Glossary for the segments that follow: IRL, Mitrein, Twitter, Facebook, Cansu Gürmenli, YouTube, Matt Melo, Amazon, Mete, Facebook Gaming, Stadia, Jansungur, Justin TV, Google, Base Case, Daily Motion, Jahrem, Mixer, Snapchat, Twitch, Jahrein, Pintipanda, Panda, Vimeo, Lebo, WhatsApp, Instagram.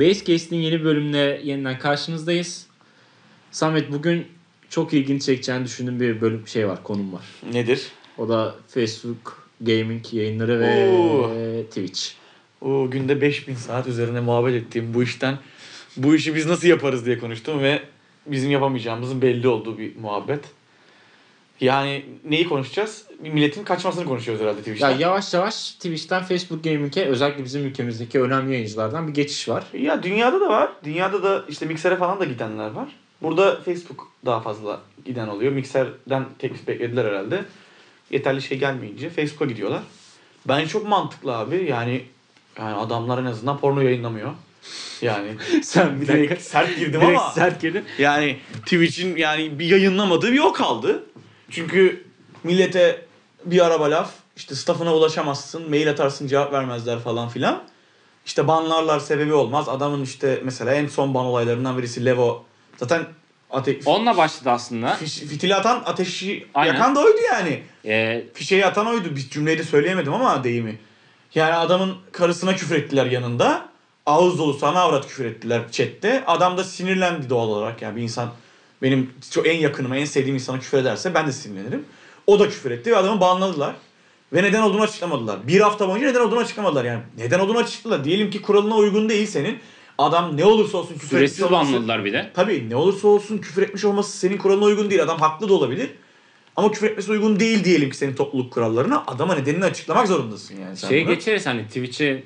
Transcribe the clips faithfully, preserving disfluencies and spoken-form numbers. Base Case'nin yeni bölümüne yeniden karşınızdayız. Samet, bugün çok ilgini çekeceğini düşündüğüm bir bölüm şey var, konum var. Nedir? O da Facebook Gaming yayınları ve Oo. Twitch. Oo, günde beş bin saat üzerine muhabbet ettiğim bu işten, bu işi biz nasıl yaparız diye konuştum ve bizim yapamayacağımızın belli olduğu bir muhabbet. Yani neyi konuşacağız? Milletin kaçmasını konuşuyoruz herhalde Twitch'ten. Ya yavaş yavaş Twitch'ten Facebook Gaming'e, özellikle bizim ülkemizdeki önemli yayıncılardan bir geçiş var. Ya dünyada da var. Dünyada da işte Mixer'e falan da gidenler var. Burada Facebook daha fazla giden oluyor. Mixer'den teklif beklediler herhalde. Yeterli şey gelmeyince Facebook'a gidiyorlar. Bence çok mantıklı abi. Yani, yani adamlar en azından porno yayınlamıyor. Yani sen bir dakika sert girdim ama sert girdim. Yani Twitch'in yani bir yayınlamadığı bir o kaldı. Çünkü millete bir araba laf, işte staff'ına ulaşamazsın, mail atarsın cevap vermezler falan filan. İşte banlarlar, sebebi olmaz. Adamın işte mesela en son ban olaylarından birisi Lebo. Zaten ate- onunla başladı aslında. Fiş- fitili atan, ateşi Aynen. yakan da oydu yani. Ee... Fişeyi atan oydu. Bir cümleyi de söyleyemedim ama deyimi. Yani adamın karısına küfür ettiler yanında. Ağız dolu sana avrat küfür ettiler chatte. Adam da sinirlendi doğal olarak. Yani bir insan... Benim en yakınıma, en sevdiğim insana küfür ederse ben de sinirlenirim. O da küfür etti ve adamı banladılar. Ve neden olduğunu açıklamadılar. Bir hafta boyunca neden olduğunu açıklamadılar yani. Neden olduğunu açıkladılar. Diyelim ki kuralına uygun değil senin. Adam ne olursa olsun küfür Süresiz etmiş olması... Süresiz banladılar bir de. Tabii ne olursa olsun küfür etmiş olması senin kuralına uygun değil. Adam haklı da olabilir. Ama küfür etmesi uygun değil diyelim ki senin topluluk kurallarına. Adama nedenini açıklamak zorundasın yani. Şeye geçeriz hani Twitch'e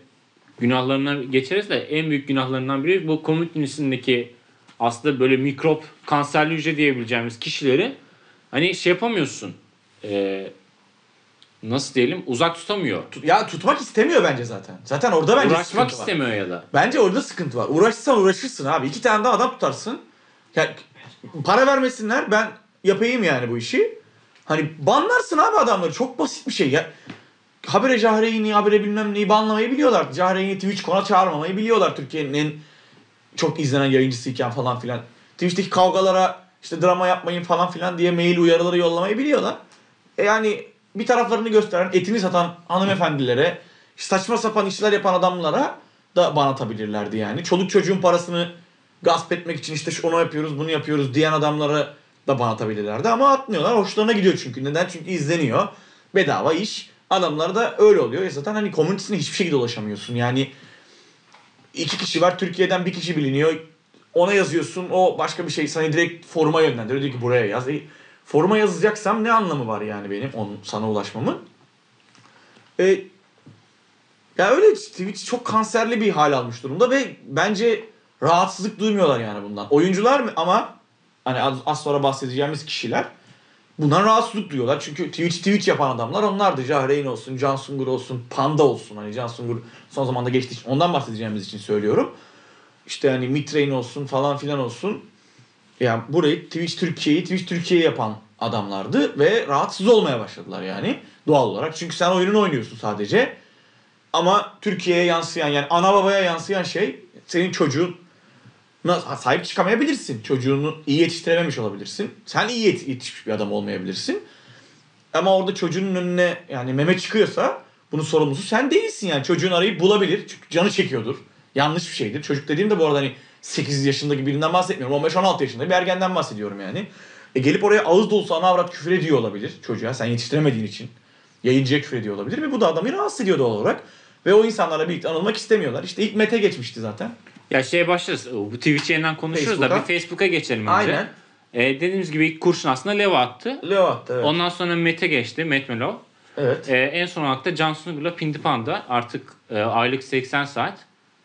günahlarına geçeriz de en büyük günahlarından biri bu komünitesindeki... Aslında böyle mikrop, kanserli hücre diyebileceğimiz kişileri hani şey yapamıyorsun. Ee, nasıl diyelim? Uzak tutamıyor. Ya tutmak istemiyor bence zaten. Zaten orada bence Uğraşmak sıkıntı var. Uğraşmak istemiyor ya da. Bence orada sıkıntı var. Uğraşsan uğraşırsın abi. İki tane daha adam tutarsın. Yani para vermesinler, ben yapayım yani bu işi. Hani banlarsın abi adamları. Çok basit bir şey ya. Habire Jahrein'i, habire bilmem neyi banlamayı biliyorlar. Jahrein'i Twitch kona çağırmamayı biliyorlar. Türkiye'nin en çok izlenen yayıncısıyken falan filan. Twitch'teki kavgalara işte drama yapmayın falan filan diye mail uyarıları yollamayı biliyorlar. E yani bir taraflarını gösteren, etini satan hanımefendilere, saçma sapan işler yapan adamlara da ban atabilirlerdi yani. Çoluk çocuğun parasını gasp etmek için işte şu onu yapıyoruz, bunu yapıyoruz diyen adamlara da ban atabilirlerdi. Ama atmıyorlar. Hoşlarına gidiyor çünkü. Neden? Çünkü izleniyor. Bedava iş. Adamlara da öyle oluyor. E zaten hani komünitesine hiçbir şekilde ulaşamıyorsun. Yani İki kişi var, Türkiye'den bir kişi biliniyor. Ona yazıyorsun, o başka bir şey. Sana direkt foruma yönlendiriyor. Diyor ki buraya yaz. E, foruma yazacaksam ne anlamı var yani benim onun sana ulaşmamın? E, ya öyle Twitch çok kanserli bir hal almış durumda ve bence rahatsızlık duymuyorlar yani bundan. Oyuncular mı? Ama hani az sonra bahsedeceğimiz kişiler bundan rahatsızlık duyuyorlar. Çünkü Twitch Twitch yapan adamlar onlar da Jahrein olsun, Jansungur olsun, Panda olsun. Hani Jansungur son zamanda geçti. Ondan bahsedeceğimiz için söylüyorum. İşte hani Mitrein olsun falan filan olsun. Yani burayı Twitch Türkiye'yi Twitch Türkiye'yi yapan adamlardı ve rahatsız olmaya başladılar yani doğal olarak. Çünkü sen oyununu oynuyorsun sadece. Ama Türkiye'ye yansıyan yani ana babaya yansıyan şey senin çocuğun. Sahip çıkamayabilirsin. Çocuğunu iyi yetiştirememiş olabilirsin. Sen iyi yetişmiş bir adam olmayabilirsin. Ama orada çocuğunun önüne yani meme çıkıyorsa bunun sorumlusu sen değilsin yani. Çocuğun arayıp bulabilir. Çünkü canı çekiyordur. Yanlış bir şeydir. Çocuk dediğimde bu arada hani sekiz yaşındaki birinden bahsetmiyorum. on beş on altı yaşındaki bir ergenden bahsediyorum yani. E gelip oraya ağız dolusu ana avrat küfür ediyor olabilir çocuğa. Sen yetiştiremediğin için. Yayıncıya küfür ediyor olabilir ve bu da adamı rahatsız ediyor doğal olarak. Ve o insanlarla birlikte anılmak istemiyorlar. İşte ilk Mete geçmişti zaten. Ya şeye başlarız. Bu Twitch yayından konuşuruz Facebook'a. Da bir Facebook'a geçelim önce. Aynen. Ee, dediğimiz gibi ilk kurşun aslında Lev attı. Lev attı evet. Ondan sonra Mete geçti. Matt Melo. Evet. Ee, en son olarak da Jansungur'la Pintipanda artık e, aylık seksen saat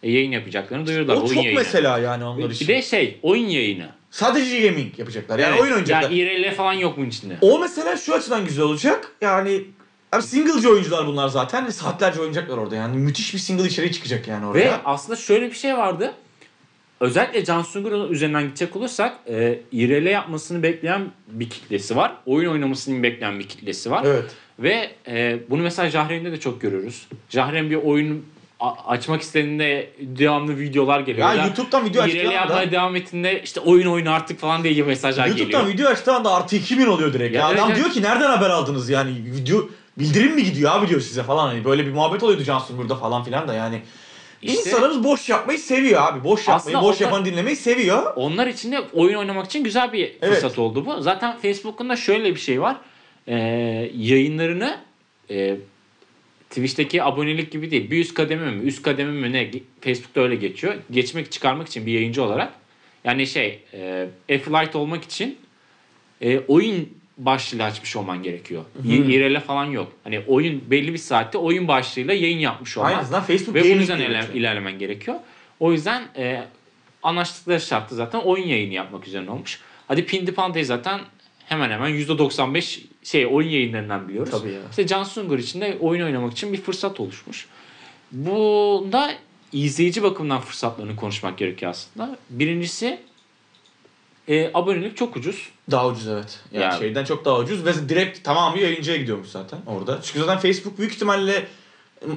e, yayın yapacaklarını duyurdular. O oyun çok yayını. Mesela yani onlar için. Bir de şey oyun yayını. Sadece gaming yapacaklar yani evet. Oyun oynayacaklar. Ya I R L falan yok bunun içinde. O mesela şu açıdan güzel olacak yani... Abi single'cı oyuncular bunlar zaten ve saatlerce oynayacaklar orada yani. Müthiş bir single içeriği çıkacak yani orada. Ve aslında şöyle bir şey vardı. Özellikle Jansungur'un üzerinden gidecek olursak e, I R L yapmasını bekleyen bir kitlesi var. Oyun oynamasını bekleyen bir kitlesi var. Evet. Ve e, bunu mesela Jahrem'de de çok görüyoruz. Jahrem bir oyun açmak istediğinde devamlı videolar geliyor. Ya yani YouTube'dan video açtığı anda. I R L yapmaya devam ettiğinde işte oyun oyna artık falan diye mesajlar YouTube'dan geliyor. YouTube'dan video açtığı anda artı iki bin oluyor direkt. Ya ya adam evet. Diyor ki nereden haber aldınız yani video... Bildirim mi gidiyor abi diyor size falan hani böyle bir muhabbet oluyordu Jansungur burada falan filan da yani İşte, İnsanımız boş yapmayı seviyor abi. Boş yapmayı, boş onlar, yapanı dinlemeyi seviyor. Onlar için de oyun oynamak için güzel bir evet. fırsat oldu bu. Zaten Facebook'un da şöyle bir şey var. Ee, yayınlarını e, Twitch'teki abonelik gibi değil. Bir üst kademe mi, üst kademe mi ne? Facebook'ta öyle geçiyor. Geçmek, çıkarmak için bir yayıncı olarak. Yani şey, e, affiliate olmak için e, oyun başlığıyla açmış olman gerekiyor. İrele falan yok. Hani oyun belli bir saatte oyun başlığıyla yayın yapmış olman. Aynı zamanda Facebook Gaming. Ve bu yüzden iler- ilerlemen gerekiyor. O yüzden e, anlaştıkları şartı zaten oyun yayını yapmak üzerine olmuş. Hadi Pintipanda'yı zaten hemen hemen yüzde doksan beş şey oyun yayınlarından biliyoruz. Tabii ya. İşte Jansungur için de oyun oynamak için bir fırsat oluşmuş. Bunda izleyici bakımından fırsatlarını konuşmak gerekiyor aslında. Birincisi E, abonelik çok ucuz. Daha ucuz evet. Yani, yani şeyden çok daha ucuz ve direkt tamamı yayıncıya gidiyormuş zaten orada. Çünkü zaten Facebook büyük ihtimalle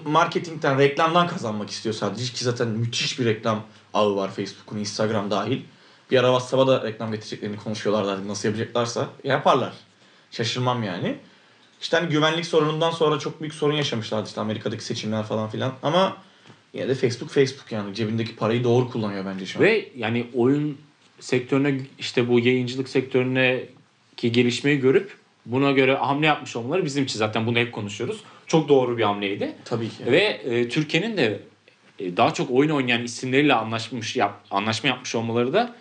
marketingten, reklamdan kazanmak istiyor sadece. Ki zaten müthiş bir reklam ağı var Facebook'un, Instagram dahil. Bir ara WhatsApp'a da reklam getireceklerini konuşuyorlardı. Nasıl yapacaklarsa yaparlar. Şaşırmam yani. İşte hani güvenlik sorunundan sonra çok büyük sorun yaşamışlardı işte Amerika'daki seçimler falan filan. Ama yine de Facebook Facebook yani cebindeki parayı doğru kullanıyor bence şu an. Ve yani oyun sektörüne, işte bu yayıncılık sektöründeki gelişmeyi görüp buna göre hamle yapmış olmaları bizim için zaten bunu hep konuşuyoruz. Çok doğru bir hamleydi. Tabii ki. Ve e, Türkiye'nin de e, daha çok oyun oynayan isimleriyle anlaşmış yap, anlaşma yapmış olmaları da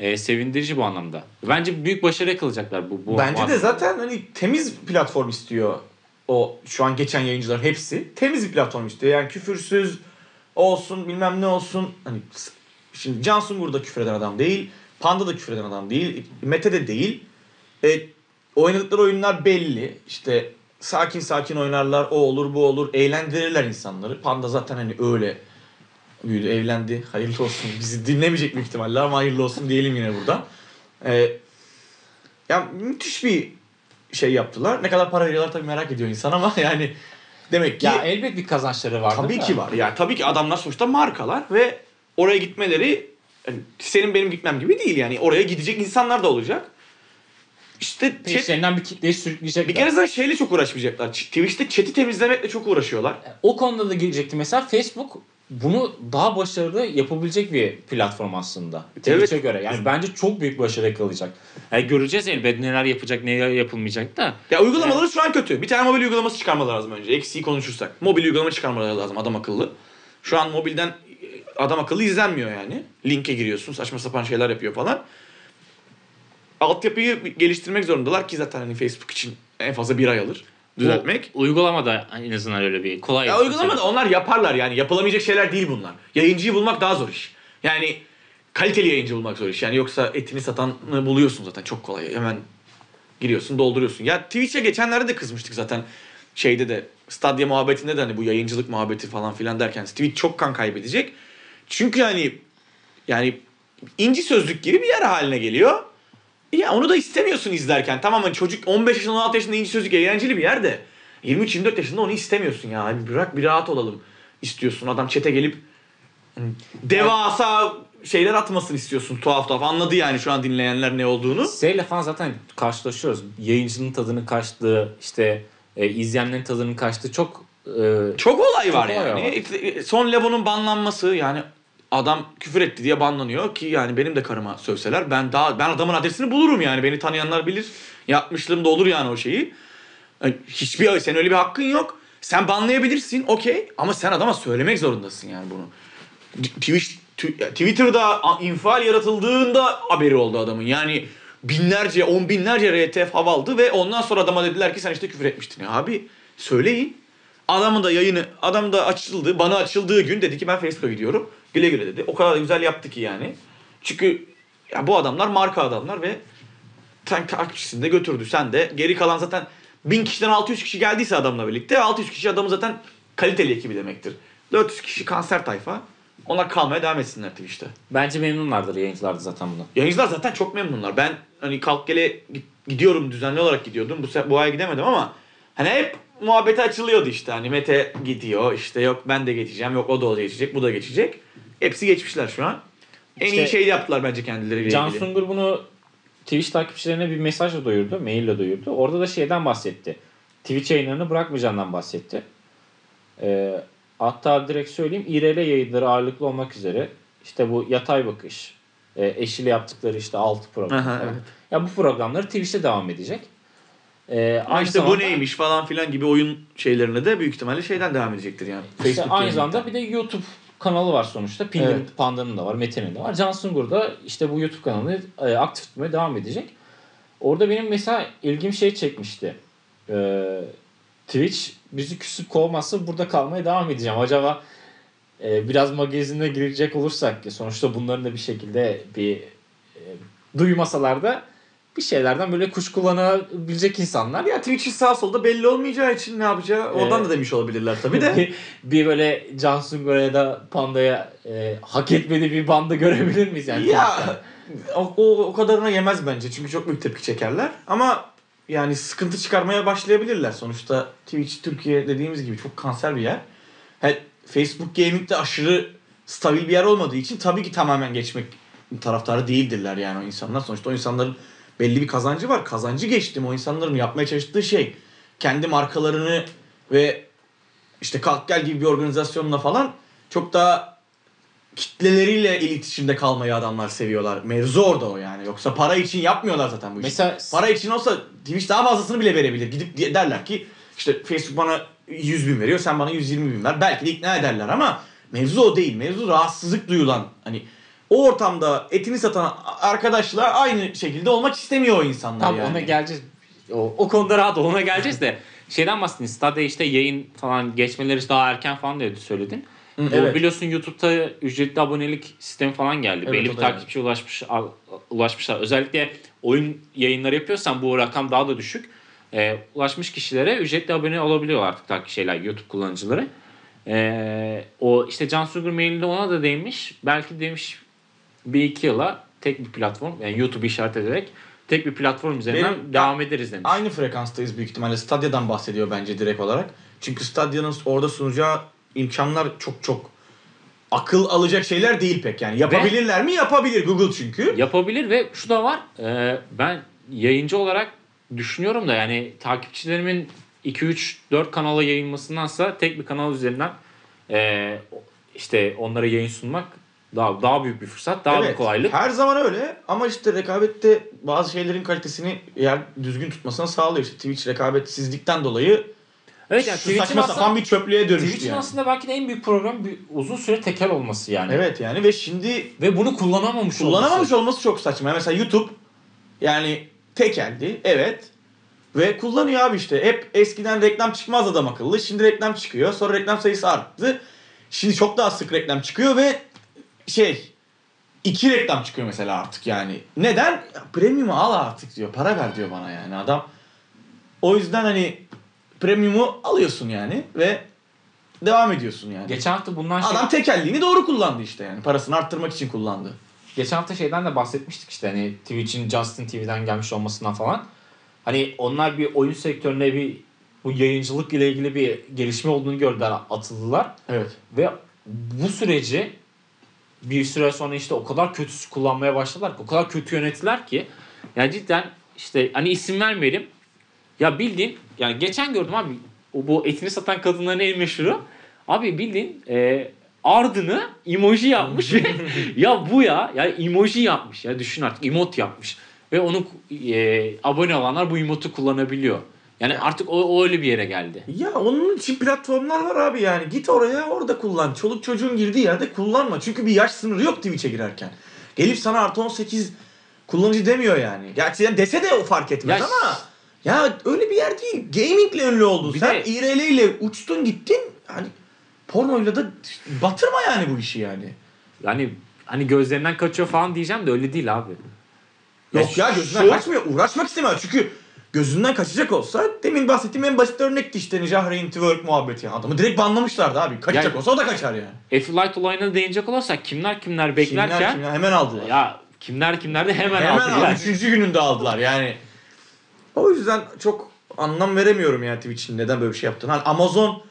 e, sevindirici bu anlamda. Bence büyük başarı yakalayacaklar bu bu. Bence bu de zaten hani temiz platform istiyor o şu an geçen yayıncıların hepsi. Temiz bir platform istiyor. Yani küfürsüz olsun, bilmem ne olsun. Hani şimdi Jansungur da küfür eden adam değil. Panda da küfür eden adam değil. Mete de değil. E, oynadıkları oyunlar belli. İşte sakin sakin oynarlar. O olur bu olur. Eğlendirirler insanları. Panda zaten hani öyle büyüdü. Evlendi. Hayırlı olsun. Bizi dinlemeyecek büyük ihtimalle ama hayırlı olsun diyelim yine burada. E, ya müthiş bir şey yaptılar. Ne kadar para veriyorlar tabii merak ediyor insan ama yani demek ki. Ya elbet bir kazançları var. Tabii ki var. Yani tabii ki adamlar sonuçta markalar ve oraya gitmeleri senin benim gitmem gibi değil yani. Oraya gidecek insanlar da olacak. İşte peşlerinden chat, bir kitleyi sürükleyecekler. Bir kere zaten şeyle çok uğraşmayacaklar. Twitch'te chat'i temizlemekle çok uğraşıyorlar. O konuda da gelecekti. Mesela Facebook bunu daha başarılı yapabilecek bir platform aslında. Twitch'e evet. göre. Yani bence çok büyük başarı yakalayacak. Yani göreceğiz elbette neler yapacak, neler yapılmayacak da. Ya uygulamaları yani şu an kötü. Bir tane mobil uygulaması çıkarmaları lazım önce. Eksiği konuşursak. Mobil uygulama çıkarmaları lazım adam akıllı. Şu an mobilden adam akıllı izlenmiyor yani. Linke giriyorsun, saçma sapan şeyler yapıyor falan. Altyapıyı geliştirmek zorundalar ki zaten hani Facebook için en fazla bir ay alır düzeltmek. O, uygulamada en azından öyle bir kolay. Ya uygulamada onlar yaparlar yani. Yapılamayacak şeyler değil bunlar. Yayıncıyı bulmak daha zor iş. Yani kaliteli yayıncı bulmak zor iş. Yani yoksa etini satanı buluyorsun zaten çok kolay. Hemen giriyorsun, dolduruyorsun. Ya Twitch'e geçenlerde de kızmıştık zaten. Şeyde de Stadia muhabbetinde de hani bu yayıncılık muhabbeti falan filan derken Twitch çok kan kaybedecek. Çünkü hani yani inci sözlük gibi bir yer haline geliyor. Ya onu da istemiyorsun izlerken. Tamam hani çocuk on beş yaşında on altı yaşında inci sözlük eğlenceli bir yer de yirmi üç yirmi dört yaşında onu istemiyorsun ya. Hani bırak bir rahat olalım istiyorsun. Adam chat'e gelip devasa şeyler atmasın istiyorsun. Tuhaf tuhaf anladı yani şu an dinleyenler ne olduğunu. Şeyle falan zaten karşılaşıyoruz. Yayıncının tadının kaçtığı işte e, izleyenlerin tadının kaçtığı çok Ee, çok olay çok var olay yani. Var. Son Lebo'nun banlanması yani adam küfür etti diye banlanıyor ki yani benim de karıma sövseler ben daha ben adamın adresini bulurum yani beni tanıyanlar bilir. Yapmışlığım da olur yani o şeyi. Hiçbir sen öyle bir hakkın yok. Sen banlayabilirsin okey ama sen adama söylemek zorundasın yani bunu. Twitch Twitter'da infial yaratıldığında haberi oldu adamın. Yani binlerce on binlerce R T F hav aldı ve ondan sonra adama dediler ki sen işte küfür etmiştin ya abi söyleyin. Adamın da yayını, adam da açıldı, bana açıldığı gün dedi ki ben Facebook'a gidiyorum. Güle güle dedi. O kadar güzel yaptı ki yani. Çünkü ya bu adamlar marka adamlar ve takipçisini de götürdü. Sen de geri kalan zaten bin kişiden altı yüz kişi geldiyse adamla birlikte altı yüz kişi adamın zaten kaliteli ekibi demektir. dört yüz kişi kanser tayfa. Onlar kalmaya devam etsinler Twitch'te. Bence memnunlardır yayıncılar da zaten bundan. Yayıncılar zaten çok memnunlar. Ben hani kalk gele gidiyorum düzenli olarak gidiyordum. Bu, bu ay gidemedim ama hani hep muhabbete açılıyordu işte hani Mete gidiyor işte yok ben de geçeceğim yok o da o da geçecek bu da geçecek. Hepsi geçmişler şu an. En işte iyi şey yaptılar bence kendileri. Jansungur bunu Twitch takipçilerine bir mesajla duyurdu, maille duyurdu. Orada da şeyden bahsetti. Twitch yayınlarını bırakmayacağından bahsetti. Ee, Hatta direkt söyleyeyim, İ R L yayınları ağırlıklı olmak üzere işte bu yatay bakış, eşili yaptıkları işte altı program. Aha, evet. Ya bu programları Twitch'te devam edecek. Ee, aynı işte zamanda, bu neymiş falan filan gibi oyun şeylerine de büyük ihtimalle şeyden devam edecektir yani. İşte Facebook aynı yayınında. Zamanda bir de YouTube kanalı var sonuçta. Evet. Panda'nın da var, Mete'nin de var. Jansungur da işte bu YouTube kanalını aktif tutmaya devam edecek. Orada benim mesela ilgim şey çekmişti. Ee, Twitch bizi küsüp kovmazsa burada kalmaya devam edeceğim. Acaba e, biraz magazine girecek olursak ki sonuçta bunların da bir şekilde bir e, duymasalar da bir şeylerden böyle kuş kullanabilecek insanlar. Ya Twitch'in sağ solda belli olmayacağı için ne yapacağı oradan ee, da demiş olabilirler tabii de. bir, bir böyle Jansungur'a ya da Panda'ya e, hak etmediği bir bandı görebilir miyiz yani? Ya o, o, o kadarına yemez bence çünkü çok büyük tepki çekerler ama yani sıkıntı çıkarmaya başlayabilirler. Sonuçta Twitch Türkiye dediğimiz gibi çok kanser bir yer. Yani Facebook Gaming de aşırı stabil bir yer olmadığı için tabii ki tamamen geçmek taraftarı değildirler yani o insanlar. Sonuçta o insanların belli bir kazancı var. Kazancı geçtim. O insanların yapmaya çalıştığı şey kendi markalarını ve işte Kalk Gel gibi bir organizasyonla falan çok daha kitleleriyle iletişimde kalmayı adamlar seviyorlar. Mevzu orada o yani. Yoksa para için yapmıyorlar zaten bu işi. Mesela para için olsa Twitch daha fazlasını bile verebilir. Gidip derler ki işte Facebook bana yüz bin veriyor, sen bana yüz yirmi bin ver. Belki de ikna ederler ama mevzu o değil. Mevzu rahatsızlık duyulan, hani o ortamda etini satan arkadaşlar aynı şekilde olmak istemiyor o insanlar. Tamam yani. Ona geleceğiz. O, o konuda rahat ol, ona geleceğiz de şeyden bahsedin. Stadia işte yayın falan geçmeleri işte daha erken falan diye söyledin. Hı, evet. O biliyorsun YouTube'da ücretli abonelik sistemi falan geldi. Evet, belli bir takipçiye yani ulaşmış, ulaşmışlar. Özellikle oyun yayınları yapıyorsan bu rakam daha da düşük. E, ulaşmış kişilere ücretli abone olabiliyor artık takip şeyler YouTube kullanıcıları. E, o işte Cansu Gürmenli ona da değinmiş. Belki demiş bir iki yıla tek bir platform, yani YouTube'u işaret ederek tek bir platform üzerinden benim, devam ederiz demiş. Aynı frekanstayız büyük ihtimalle. Stadia'dan bahsediyor bence direkt olarak. Çünkü Stadia'nın orada sunacağı imkanlar çok çok akıl alacak şeyler değil pek yani. Yapabilirler ve mi? Yapabilir Google çünkü. Yapabilir ve şu da var. E, ben yayıncı olarak düşünüyorum da yani takipçilerimin iki üç dört kanala yayılmasındansa tek bir kanal üzerinden e, işte onlara yayın sunmak daha daha büyük bir fırsat, daha evet, bir kolaylık. Her zaman öyle ama işte rekabette bazı şeylerin kalitesini eğer düzgün tutmasına sağlıyor. İşte Twitch rekabetsizlikten dolayı evet, yani Twitch'in saçma aslında, sapan bir çöplüğe dönüştü Twitch'in yani. Aslında belki de en büyük program bir uzun süre tekel olması yani. Evet yani ve şimdi ve bunu kullanamamış kullanamamış olması, olması çok saçma. Yani mesela YouTube yani tekeldi evet ve kullanıyor abi işte. Hep eskiden reklam çıkmaz adam akıllı. Şimdi reklam çıkıyor. Sonra reklam sayısı arttı. Şimdi çok daha sık reklam çıkıyor ve şey iki reklam çıkıyor mesela artık yani. Neden? Ya, premium'u al artık diyor. Para ver diyor bana yani adam. O yüzden hani premium'u alıyorsun yani ve devam ediyorsun yani. Geçen hafta bundan adam şey... tekelliğini doğru kullandı işte yani. Parasını arttırmak için kullandı. Geçen hafta şeyden de bahsetmiştik işte hani Twitch'in Justin T V'den gelmiş olmasından falan. Hani onlar bir oyun sektörüne bir bu yayıncılık ile ilgili bir gelişme olduğunu gördüler, atıldılar. Evet. Ve bu süreci bir süre sonra işte o kadar kötüsü kullanmaya başladılar ki, o kadar kötü yönettiler ki yani cidden işte hani isim vermeyelim. Ya bildiğin yani geçen gördüm abi o bu etini satan kadınların en meşhuru. Abi bildiğin e, ardını emoji yapmış. Ya bu ya yani emoji yapmış ya düşün artık emot yapmış. Ve onu e, abone olanlar bu emotu kullanabiliyor. Yani artık o, o öyle bir yere geldi. Ya onun için platformlar var abi yani. Git oraya orada kullan. Çoluk çocuğun girdiği yerde kullanma. Çünkü bir yaş sınırı yok Twitch'e girerken. Gelip sana artı on sekiz kullanıcı demiyor yani. Gerçekten dese de o fark etmez ya, ama ya öyle bir yer değil. Gamingle ünlü oldun. Sen de İ R L ile uçtun gittin. Hani pornoyla da batırma yani bu işi yani. Yani hani gözlerinden kaçıyor falan diyeceğim de öyle değil abi. Yok ya, ya gözünden şu... kaçmıyor. Uğraşmak istemiyor çünkü. Gözünden kaçacak olsa demin bahsettiğim en basit örnekti işte Jahrein Network muhabbeti. Adamı direkt banlamışlardı abi. Kaçacak yani, olsa o da kaçar yani. F-Light olayına değinecek olursak kimler kimler beklerken. Kimler kimler hemen aldılar. Ya kimler kimler de hemen, hemen aldılar. Hemen üçüncü gününde aldılar yani. O yüzden çok anlam veremiyorum yani Twitch'in neden böyle bir şey yaptığını. Hani Amazon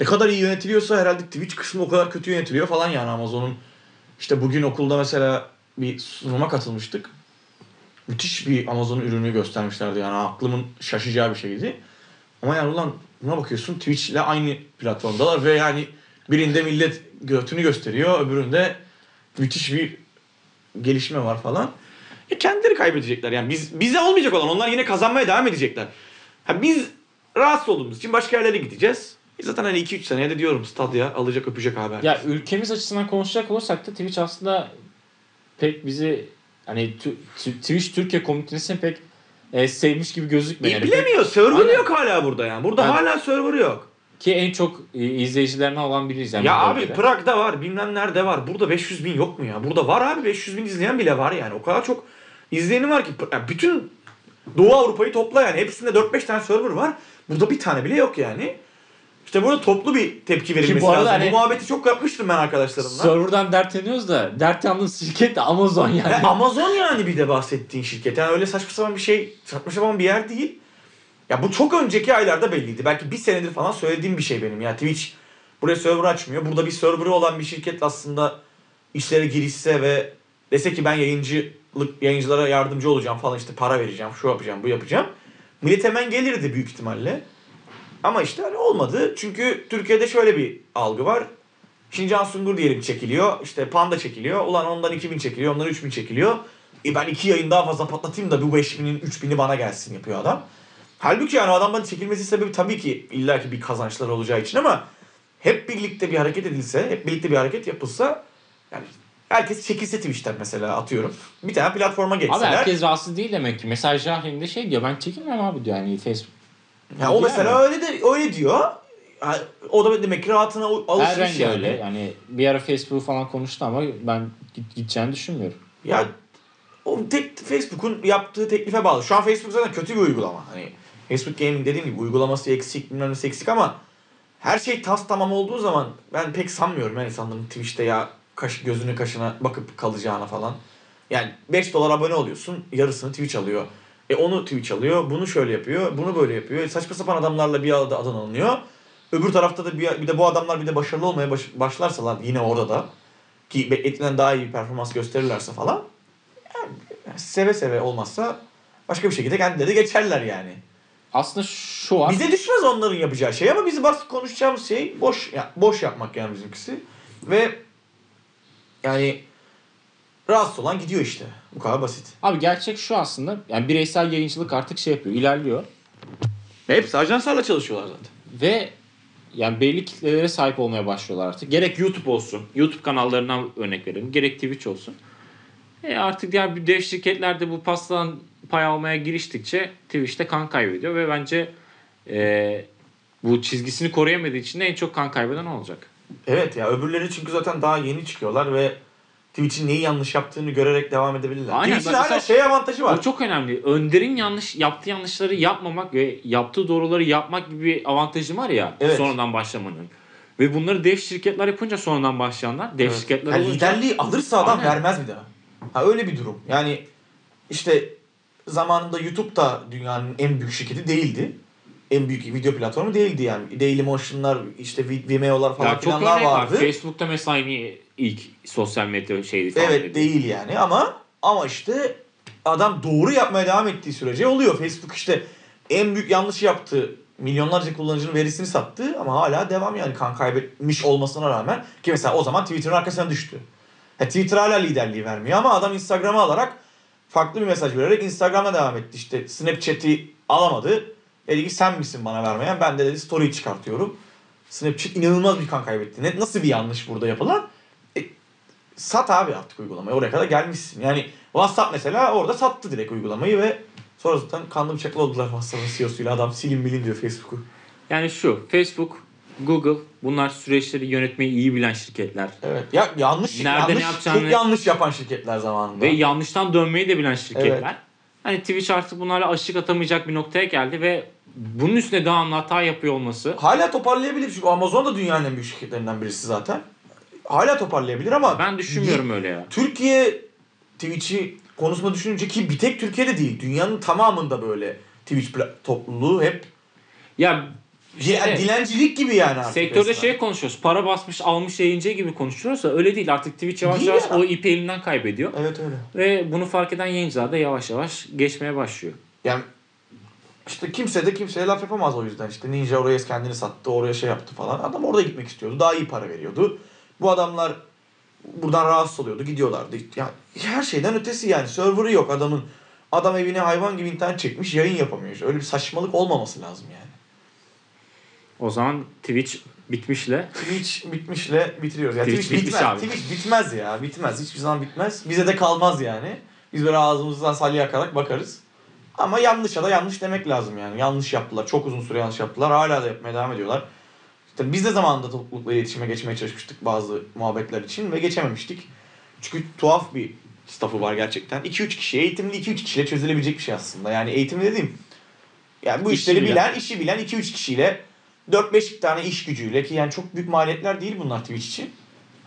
ne kadar iyi yönetiliyorsa herhalde Twitch kısmı o kadar kötü yönetiliyor falan yani Amazon'un. İşte bugün okulda mesela bir sunuma katılmıştık. Müthiş bir Amazon ürünü göstermişlerdi yani aklımın şaşacağı bir şeydi. Ama yani ulan buna bakıyorsun Twitch ile aynı platformdalar ve yani Birinde millet götünü gösteriyor, öbüründe müthiş bir gelişme var falan. E kendileri kaybedecekler yani. Biz, bize olmayacak olan onlar yine kazanmaya devam edecekler. Ha, biz rahatsız olduğumuz için başka yerlere gideceğiz. E zaten hani iki üç seneye de diyorum Stadia alacak öpecek haber. Ya ülkemiz açısından konuşacak olursak da Twitch aslında pek bizi hani Twitch Türkiye komünitesini pek e, sevmiş gibi gözükmüyor. E, yani. Bilemiyor. Server yok hala burada yani. Burada yani, hala server yok. Ki en çok izleyicilerine olan biriyiz. Yani ya abi ülkede. Prag'da var, bilmem nerede var. Burada beş yüz bin yok mu ya? Burada var abi, beş yüz bin izleyen bile var yani. O kadar çok izleyeni var ki. Yani bütün Doğu Avrupa'yı topla yani. Hepsinde dört beş tane server var. Burada bir tane bile yok yani. İşte burada toplu bir tepki verilmesi bu lazım. Hani, bu muhabbeti çok yapmıştım ben arkadaşlarımla. Server'dan dertleniyoruz da dert yandığımız şirket de Amazon yani. yani. Amazon yani bir de bahsettiğin şirket. Yani öyle saçma sapan bir şey, saçma sapan bir yer değil. Ya bu çok önceki aylarda belliydi. Belki bir senedir falan söylediğim bir şey benim. Ya Twitch buraya server açmıyor. Burada bir serverı olan bir şirket aslında işlere girişse ve dese ki ben yayıncılık yayıncılara yardımcı olacağım falan, işte para vereceğim, şu yapacağım, bu yapacağım. Millet hemen gelirdi büyük ihtimalle. Ama işte hani olmadı. Çünkü Türkiye'de şöyle bir algı var. Şimdi Jansungur diyelim çekiliyor. İşte Panda çekiliyor. Ulan ondan iki bin çekiliyor, ondan üç bin çekiliyor. E ben iki yayın daha fazla patlatayım da bu beş binin üç bini bana gelsin yapıyor adam. Halbuki yani adamların çekilmesi sebebi tabii ki illaki bir kazançları olacağı için, ama hep birlikte bir hareket edilse, hep birlikte bir hareket yapılsa yani herkes çekilse Twitch'ten mesela atıyorum. Bir tane platforma geçseler. Abi herkes rahatsız değil demek ki. Mesela Jahrem de şey diyor, ben çekilmem abi diyor yani Facebook. Ya o mesela mi? Öyle de öyle diyor. O da demek ki rahatına alışmış yani. Öyle. Yani bir ara Facebook falan konuştu ama ben gideceğini düşünmüyorum. Ya o tek Facebook'un yaptığı teklife bağlı. Şu an Facebook zaten kötü bir uygulama. Hani Facebook Gaming dediğim gibi uygulaması eksik, bilmem nesi eksik, ama her şey tas tamam olduğu zaman ben pek sanmıyorum yani insanların Twitch'te ya kaş, gözünü kaşına bakıp kalacağına falan. Yani beş dolar abone oluyorsun, yarısını Twitch alıyor. E onu Twitch alıyor, bunu şöyle yapıyor, bunu böyle yapıyor. E saçma sapan adamlarla bir arada adan alınıyor. Öbür tarafta da bir, bir de bu adamlar bir de başarılı olmaya baş, başlarsalar yine orada da ki beklenen daha iyi bir performans gösterirlerse falan. Yani seve seve olmazsa başka bir şekilde kendileri geçerler yani. Aslında şu an... Bize düşmez onların yapacağı şey, ama bizi basit konuşacağımız şey boş ya, boş yapmak yani bizimkisi. Ve yani rahatsız olan gidiyor işte. Bu kadar basit. Abi gerçek şu aslında. Yani bireysel yayıncılık artık şey yapıyor, ilerliyor. Hepsi ajanslarla çalışıyorlar zaten. Ve yani belli kitlelere sahip olmaya başlıyorlar artık. Gerek YouTube olsun. YouTube kanallarından örnek verelim. Gerek Twitch olsun. E artık diğer dev şirketler de bu pastadan pay almaya giriştikçe Twitch'te kan kaybediyor ve bence e, bu çizgisini koruyamadığı için de en çok kan kaybeden olacak. Evet ya, öbürleri çünkü zaten daha yeni çıkıyorlar ve Twitch'in neyi yanlış yaptığını görerek devam edebilirler. Aynen. Twitch'in hala şey avantajı var. O çok önemli. Önder'in yanlış yaptığı yanlışları yapmamak ve yaptığı doğruları yapmak gibi bir avantajı var ya, evet. Sonradan başlamanın. Ve bunları dev şirketler yapınca sonradan başlayanlar dev evet. şirketler yani olunca... Liderliği alırsa adam aynen. vermez mi de? Ha öyle bir durum. Yani işte zamanında YouTube da dünyanın en büyük şirketi değildi. En büyük video platformu değildi yani. Daily Motion'lar, işte Vimeo'lar falan filanlar vardı. Var. Facebook'ta mesela ilk sosyal medya şeydi falan. Evet dedi. Değil yani ama ama işte adam doğru yapmaya devam ettiği sürece oluyor. Facebook işte en büyük yanlış yaptı. Milyonlarca kullanıcının verisini sattı ama hala devam yani, kan kaybetmiş olmasına rağmen. Ki mesela o zaman Twitter'ın arkasına düştü. Ha, Twitter hala liderliği vermiyor ama adam Instagram'ı alarak farklı bir mesaj vererek Instagram'a devam etti. İşte Snapchat'i alamadı. Dedi ki sen misin bana vermeyen? Ben de dedi story'i çıkartıyorum. Snapchat inanılmaz bir kan kaybetti. Ne, nasıl bir yanlış burada yapılan? E, sat abi artık uygulamayı. Oraya kadar gelmişsin. Yani WhatsApp mesela orada sattı direkt uygulamayı ve sonra zaten kanlı bıçaklı oldular WhatsApp'ın C E O'suyla. Adam silin bilin diyor Facebook'u. Yani şu Facebook, Google, bunlar süreçleri yönetmeyi iyi bilen şirketler. Evet. Ya yanlış, nerede ne yapacağını, çok yanlış yapan şirketler zamanında. Ve yanlıştan dönmeyi de bilen şirketler. Evet. Hani Twitch artık bunlarla aşık atamayacak bir noktaya geldi ve bunun üstüne devamlı hata yapıyor olması. Hala toparlayabilir çünkü Amazon da dünyanın en büyük şirketlerinden birisi zaten. Hala toparlayabilir ama ben düşünmüyorum öyle ya. Türkiye Twitch'i konusunda düşününce, ki bir tek Türkiye'de değil, dünyanın tamamında böyle Twitch topluluğu hep ya şey, yani dilencilik gibi yani artık. Sektörde mesela. Şey konuşuyoruz. Para basmış almış yayıncı gibi konuşuyoruz da öyle değil. Artık Twitch yavaş değil yavaş ya. O ipi elinden kaybediyor. Evet öyle. Ve bunu fark eden yayıncılar da yavaş yavaş geçmeye başlıyor. Yani İşte kimse de kimseye laf yapamaz o yüzden. İşte Ninja oraya kendini sattı, oraya şey yaptı falan. Adam orada gitmek istiyordu. Daha iyi para veriyordu. Bu adamlar buradan rahatsız oluyordu. Gidiyorlardı. Yani her şeyden ötesi yani. Server'ı yok adamın. Adam evine hayvan gibi internet çekmiş, yayın yapamıyor. Öyle bir saçmalık olmaması lazım yani. O zaman Twitch bitmişle. Twitch bitmişle bitiriyoruz. Yani Twitch, Twitch bitmez. Bitmiş abi. Twitch bitmez ya. Bitmez. Hiçbir zaman bitmez. Bize de kalmaz yani. Biz böyle ağzımızdan salya akarak bakarız. Ama yanlışa da yanlış demek lazım yani. Yanlış yaptılar. Çok uzun süre yanlış yaptılar. Hala da yapmaya devam ediyorlar. İşte biz de zamanında toplulukla iletişime geçmeye çalışmıştık bazı muhabbetler için ve geçememiştik. Çünkü tuhaf bir staff'ı var gerçekten. iki üç kişi, eğitimli iki üç kişiyle çözülebilecek bir şey aslında. Yani eğitimli dediğim, yani bu İş işleri bilen, bilen, işi bilen iki üç kişiyle, dört beş tane iş gücüyle, ki yani çok büyük maliyetler değil bunlar Twitch için.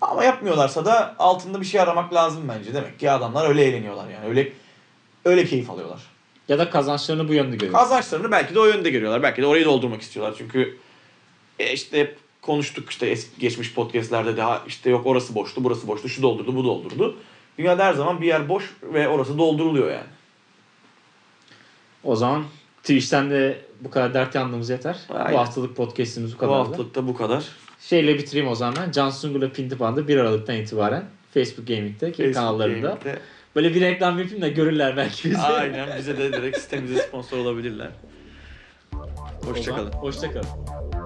Ama yapmıyorlarsa da altında bir şey aramak lazım bence. Demek ki adamlar öyle eğleniyorlar yani. Öyle öyle keyif alıyorlar. Ya da kazançlarını bu yönde görüyorlar. Kazançlarını belki de o yönde görüyorlar. Belki de orayı doldurmak istiyorlar. Çünkü e işte hep konuştuk işte geçmiş podcastlerde daha işte yok orası boştu, burası boştu, şu doldurdu, bu doldurdu. Dünyada her zaman bir yer boş ve orası dolduruluyor yani. O zaman Twitch'ten de bu kadar dert yandığımız yeter. Aynen. Bu haftalık podcast'imiz bu kadar. Bu haftalık da bu kadar. Şeyle bitireyim o zaman ben. Jansungur'la Pintipanda bir Aralık'tan itibaren Facebook Gaming'de Facebook kanallarında. Gaming'de. Böyle bir reklam yapayım da görürler belki bizi. Aynen, bize de direkt sitemize sponsor olabilirler. Hoşçakalın. Hoşçakalın.